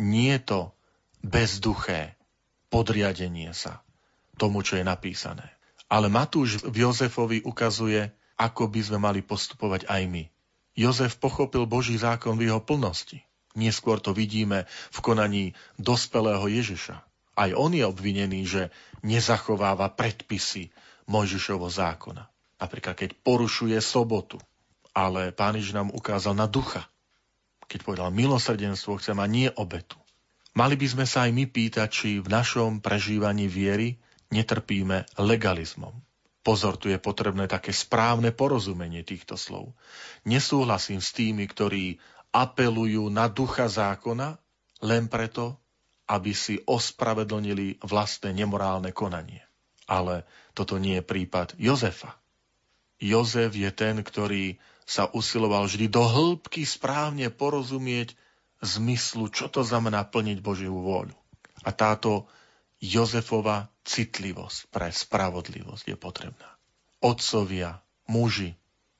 Nie to bezduché podriadenie sa tomu, čo je napísané. Ale Matúš v Jozefovi ukazuje, ako by sme mali postupovať aj my. Jozef pochopil Boží zákon v jeho plnosti. Neskôr to vidíme v konaní dospelého Ježiša. Aj on je obvinený, že nezachováva predpisy Mojžišovho zákona. Napríklad, keď porušuje sobotu. Ale Pán Ježiš nám ukázal na ducha. Keď povedal, milosrdenstvo chcem a nie obetu. Mali by sme sa aj my pýtať, či v našom prežívaní viery netrpíme legalizmom. Pozor, tu je potrebné také správne porozumenie týchto slov. Nesúhlasím s tými, ktorí apelujú na ducha zákona len preto, aby si ospravedlnili vlastné nemorálne konanie. Ale toto nie je prípad Jozefa. Jozef je ten, ktorý sa usiloval vždy do hĺbky správne porozumieť zmyslu, čo to znamená plniť Božiu vôľu. A táto Jozefova citlivosť pre spravodlivosť je potrebná. Otcovia, muži,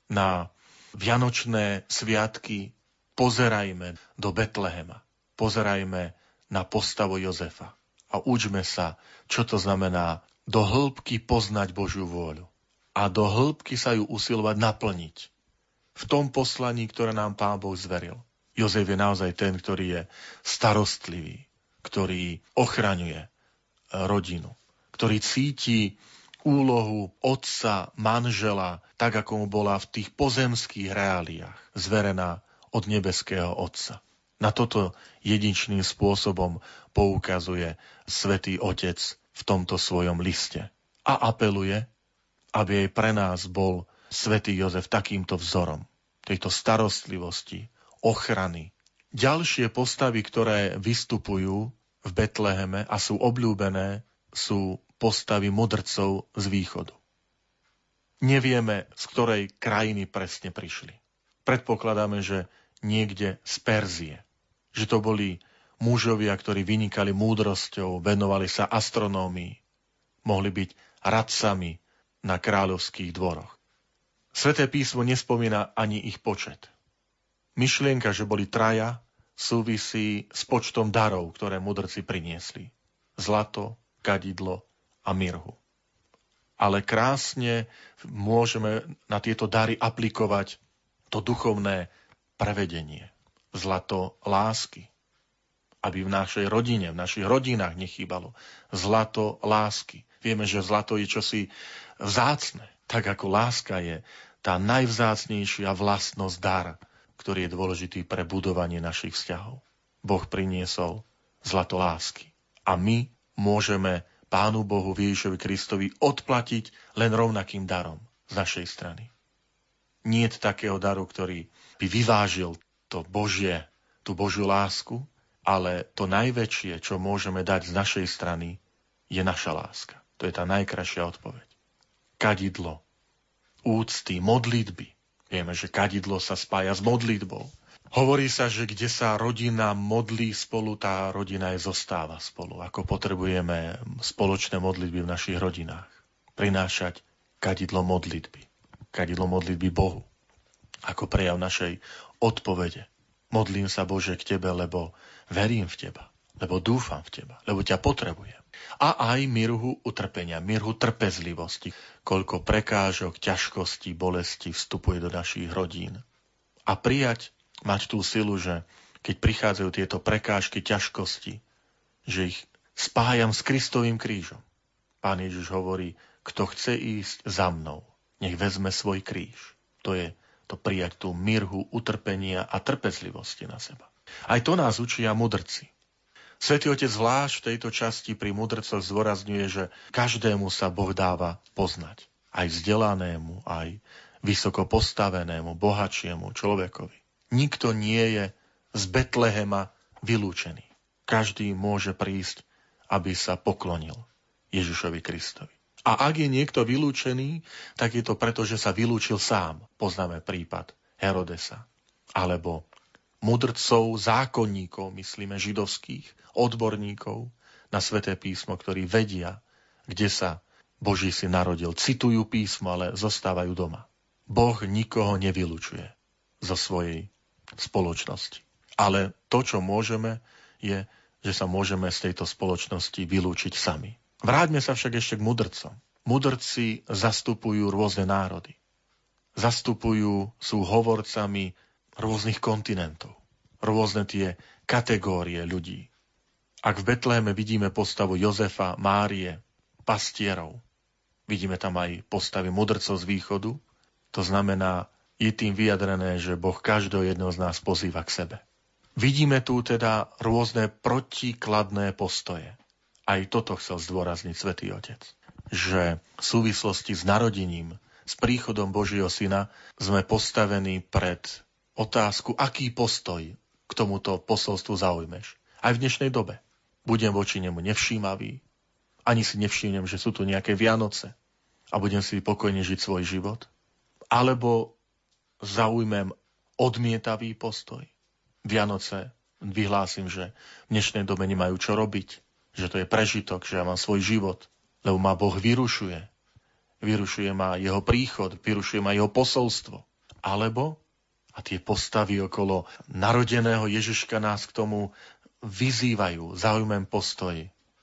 na vianočné sviatky pozerajme do Betlehema, pozerajme na postavu Jozefa a učme sa, čo to znamená do hĺbky poznať Božiu vôľu a do hĺbky sa ju usilovať naplniť v tom poslaní, ktoré nám Pán Boh zveril. Jozef je naozaj ten, ktorý je starostlivý, ktorý ochraňuje rodinu, ktorý cíti úlohu otca, manžela, tak ako mu bola v tých pozemských reáliách zverená od nebeského Otca. Na toto jedinečným spôsobom poukazuje Svätý Otec v tomto svojom liste a apeluje, aby aj pre nás bol Svätý Jozef takýmto vzorom, tejto starostlivosti, ochrany. Ďalšie postavy, ktoré vystupujú v Betleheme a sú obľúbené, sú postavy mudrcov z východu. Nevieme, z ktorej krajiny presne prišli. Predpokladáme, že niekde z Perzie. Že to boli mužovia, ktorí vynikali múdrosťou, venovali sa astronómii, mohli byť radcami na kráľovských dvoroch. Sveté písmo nespomína ani ich počet. Myšlienka, že boli traja, súvisí s počtom darov, ktoré mudrci priniesli. Zlato, kadidlo a mirhu. Ale krásne môžeme na tieto dary aplikovať to duchovné prevedenie. Zlato lásky. Aby v našej rodine, v našich rodinách nechýbalo. Zlato lásky. Vieme, že zlato je čosi vzácne. Tak ako láska je tá najvzácnejšia vlastnosť dara, ktorý je dôležitý pre budovanie našich vzťahov. Boh priniesol zlato lásky. A my môžeme Pánu Bohu Ježišovi Kristovi odplatiť len rovnakým darom z našej strany. Niet takého daru, ktorý by vyvážil to Božie, tú Božiu lásku, ale to najväčšie, čo môžeme dať z našej strany, je naša láska. To je tá najkrajšia odpoveď. Kadidlo, úcty, modlitby. Vieme, že kadidlo sa spája s modlitbou. Hovorí sa, že kde sa rodina modlí spolu, tá rodina aj zostáva spolu. Ako potrebujeme spoločné modlitby v našich rodinách. Prinášať kadidlo modlitby. Kadidlo modlitby Bohu. Ako prejav našej odpovede. Modlím sa, Bože, k Tebe, lebo verím v Teba. Lebo dúfam v Teba. Lebo ťa potrebujem. A aj mirhu utrpenia, mirhu trpezlivosti. Koľko prekážok, ťažkostí, bolesti vstupuje do našich rodín. A prijať mať tú silu, že keď prichádzajú tieto prekážky, ťažkosti, že ich spájam s Kristovým krížom. Pán Ježiš hovorí, kto chce ísť za mnou, nech vezme svoj kríž. To je to prijať tú mirhu utrpenia a trpezlivosti na seba. Aj to nás učia mudrci. Svätý Otec zvlášť v tejto časti pri mudrcoch zdôrazňuje, že každému sa Boh dáva poznať. Aj vzdelanému, aj vysoko postavenému, bohatšiemu človekovi. Nikto nie je z Betlehema vylúčený. Každý môže prísť, aby sa poklonil Ježišovi Kristovi. A ak je niekto vylúčený, tak je to preto, že sa vylúčil sám. Poznáme prípad Herodesa. Alebo mudrcov, zákonníkov, myslíme židovských, odborníkov na Sväté písmo, ktorí vedia, kde sa Boží syn narodil. Citujú písmo, ale zostávajú doma. Boh nikoho nevylúčuje zo svojej spoločnosti. Ale to, čo môžeme, je, že sa môžeme z tejto spoločnosti vylúčiť sami. Vráťme sa však ešte k mudrcom. Mudrci zastupujú rôzne národy. Zastupujú, sú hovorcami rôznych kontinentov. Rôzne tie kategórie ľudí. Ak v Betleheme vidíme postavu Jozefa, Márie, pastierov, vidíme tam aj postavy mudrcov z východu, to znamená, je tým vyjadrené, že Boh každého jedného z nás pozýva k sebe. Vidíme tu teda rôzne protikladné postoje. Aj toto chcel zdôrazniť Svätý Otec. Že v súvislosti s narodením, s príchodom Božieho Syna, sme postavení pred otázku, aký postoj k tomuto posolstvu zaujmeš. Aj v dnešnej dobe. Budem voči nemu nevšímavý, ani si nevšimnem, že sú tu nejaké Vianoce a budem si pokojne žiť svoj život. alebo zaujmem odmietavý postoj. Vianoce vyhlásim, že v dnešnej dobe nemajú čo robiť, že to je prežitok, že ja mám svoj život, lebo ma Boh vyrušuje. Vyrušuje ma jeho príchod, vyrušuje ma jeho posolstvo. Alebo, a tie postavy okolo narodeného Ježiška nás k tomu vyzývajú, zaujmem postoj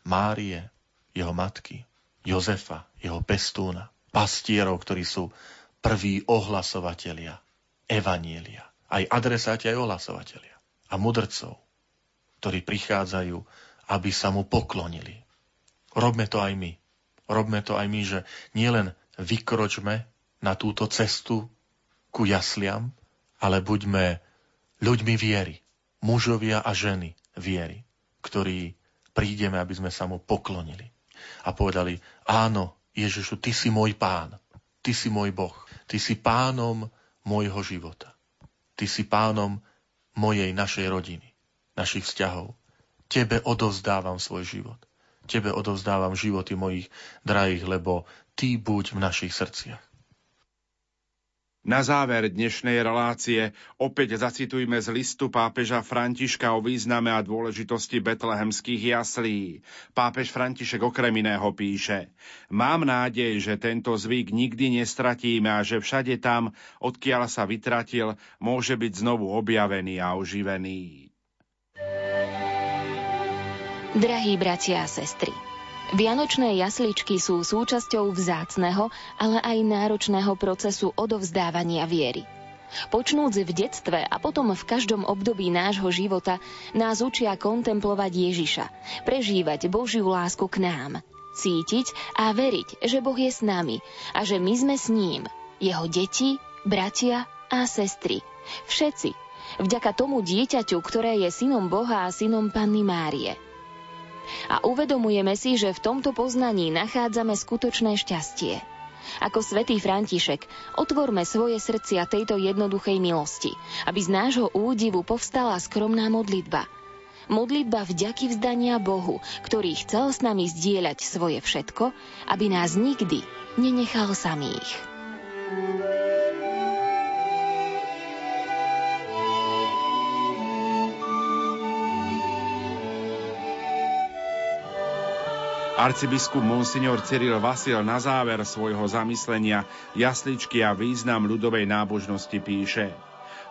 Márie, jeho matky, Jozefa, jeho pestúna, pastierov, ktorí sú prví ohlasovatelia evanielia, aj adresáti, aj ohlasovatelia a mudrcov, ktorí prichádzajú, aby sa mu poklonili. Robme to aj my. Robme to aj my, že nielen vykročme na túto cestu ku jasliam, ale buďme ľuďmi viery, mužovia a ženy viery, ktorí prídeme, aby sme sa mu poklonili a povedali, áno, Ježišu, ty si môj pán, ty si môj Boh, ty si pánom môjho života, ty si pánom mojej, našej rodiny, našich vzťahov. Tebe odovzdávam svoj život. Tebe odovzdávam životy mojich drahých, lebo ty buď v našich srdciach. Na záver dnešnej relácie opäť zacitujme z listu pápeža Františka o význame a dôležitosti betlehemských jaslí. Pápež František okrem iného píše: Mám nádej, že tento zvyk nikdy nestratíme a že všade tam, odkiaľ sa vytratil, môže byť znovu objavený a oživený. Drahí bratia a sestry, vianočné jasličky sú súčasťou vzácneho, ale aj náročného procesu odovzdávania viery. Počnúc v detstve a potom v každom období nášho života nás učia kontemplovať Ježiša, prežívať Božiu lásku k nám, cítiť a veriť, že Boh je s nami a že my sme s ním, jeho deti, bratia a sestry, všetci, vďaka tomu dieťaťu, ktoré je synom Boha a synom Panny Márie. A uvedomujeme si, že v tomto poznaní nachádzame skutočné šťastie. Ako svätý František, otvorme svoje srdcia tejto jednoduchej milosti, aby z nášho údivu povstala skromná modlitba. Modlitba vďaky vzdania Bohu, ktorý chcel s nami zdieľať svoje všetko, aby nás nikdy nenechal samých. Arcibiskup Monsignor Cyril Vasil na záver svojho zamyslenia jasličky a význam ľudovej nábožnosti píše: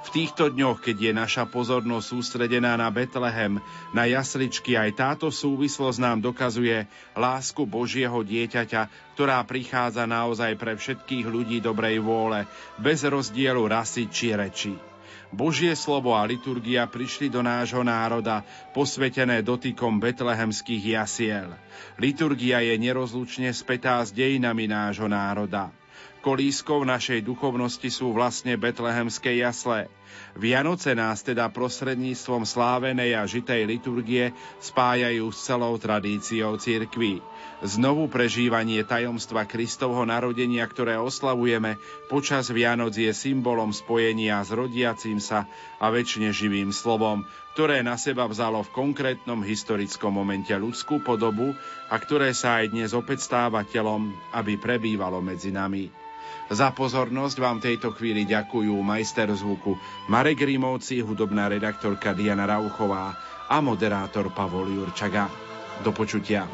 V týchto dňoch, keď je naša pozornosť sústredená na Betlehem, na jasličky, aj táto súvislosť nám dokazuje lásku Božieho dieťaťa, ktorá prichádza naozaj pre všetkých ľudí dobrej vôle, bez rozdielu rasy či reči. Božie slovo a liturgia prišli do nášho národa, posvetené dotykom betlehemských jasiel. Liturgia je nerozlučne spätá s dejinami nášho národa. Kolískou našej duchovnosti sú vlastne betlehemské jasle. Vianoce nás teda prostredníctvom slávenej a žitej liturgie spájajú s celou tradíciou cirkvi. Znovu prežívanie tajomstva Kristovho narodenia, ktoré oslavujeme počas Vianoc, je symbolom spojenia s rodiacím sa a večne živým slovom, ktoré na seba vzalo v konkrétnom historickom momente ľudskú podobu a ktoré sa aj dnes opäť stáva telom, aby prebývalo medzi nami. Za pozornosť vám tejto chvíli ďakujú majster zvuku Marek Rimovci, hudobná redaktorka Diana Rauchová a moderátor Pavol Jurčaga. Do počutia.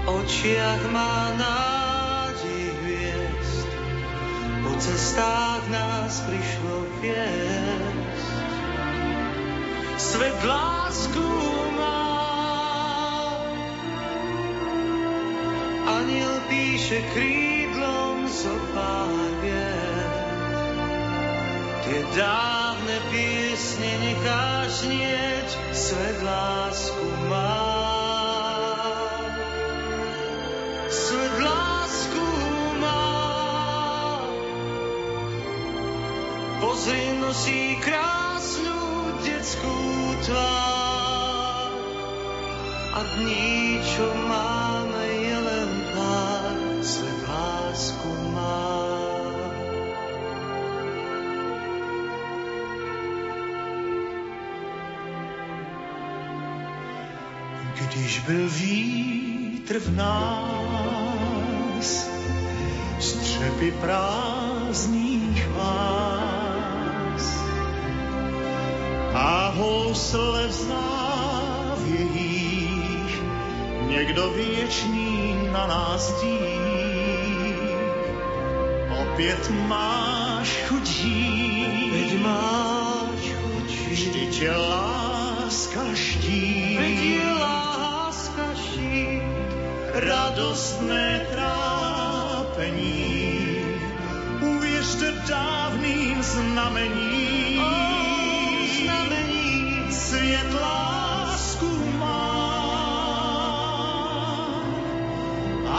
V očiach má nádej hviezd, pod cestách nás prišlo viesť. Svet lásku má. Aniel píše krídlom zopárie. Tie dávne piesne necháš nieť, svet lásku má. Svet lásku má. Pozri, nosí krásnu detskú tvár. A dní, čo máme, je len pár. Svet lásku má. Když byl vítr v nás, střepy prázdných vás a housle v závějích, někdo věčný na nás dík. Opět máš chuť žít, opět máš chuť žít, vždy tě láska štít. Radostné trápení, uvěřte dávným znamením. Oh, znamení. Svět lásku má,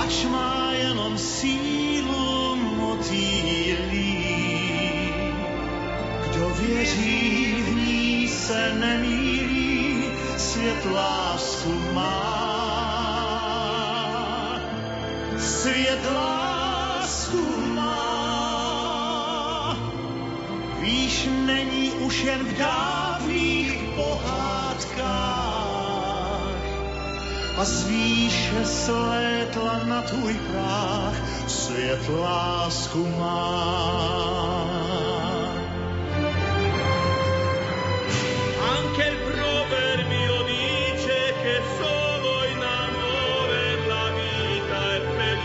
ač má jenom sílu motýlí. Kdo věří, v ní se nemýlí, svět lásku má. Svět lásku má, víš, není už jen v dávných pohádkách. A z výše slétla na tvůj práh, svět lásku má. Anche il proverbio dice che solo in amore la vita è felice.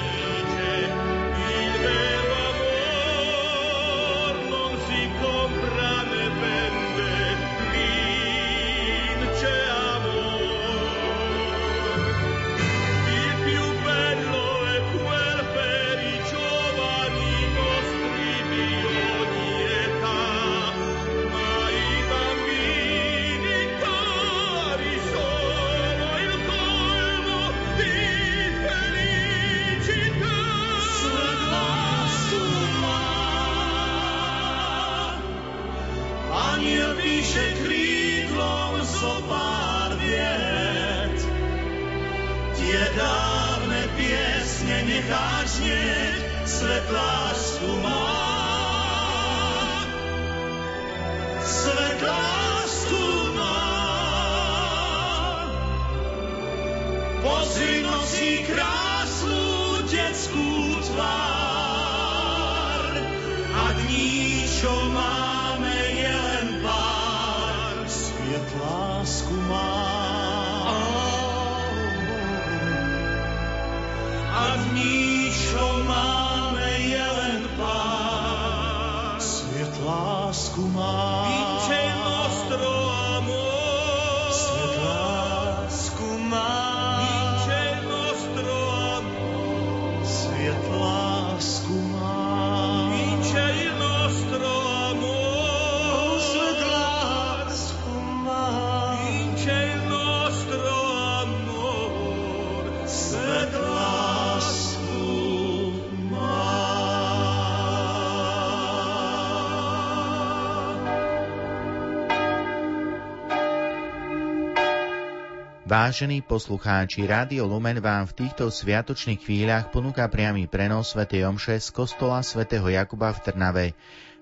Vážení poslucháči, Rádio Lumen vám v týchto sviatočných chvíľach ponúka priamy prenos svätej omše z kostola svätého Jakuba v Trnave.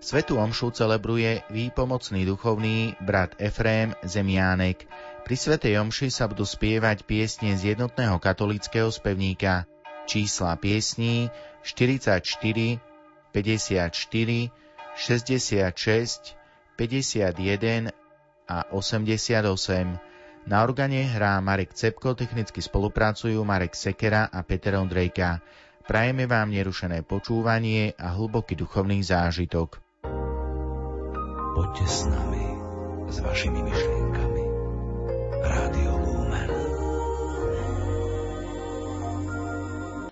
Svätú omšu celebruje výpomocný duchovný brat Efrém Zemiánek. Pri svätej omši sa budú spievať piesne z jednotného katolíckeho spevníka. Čísla piesní štyridsaťštyri, päťdesiatštyri, šesťdesiatšesť, päťdesiatjeden a osemdesiatosem. Na organe hrá Marek Cepko, technicky spolupracujú Marek Sekera a Peter Ondrejka. Prajeme vám nerušené počúvanie a hlboký duchovný zážitok. Poďte s nami, s vašimi myšlienkami. Rádio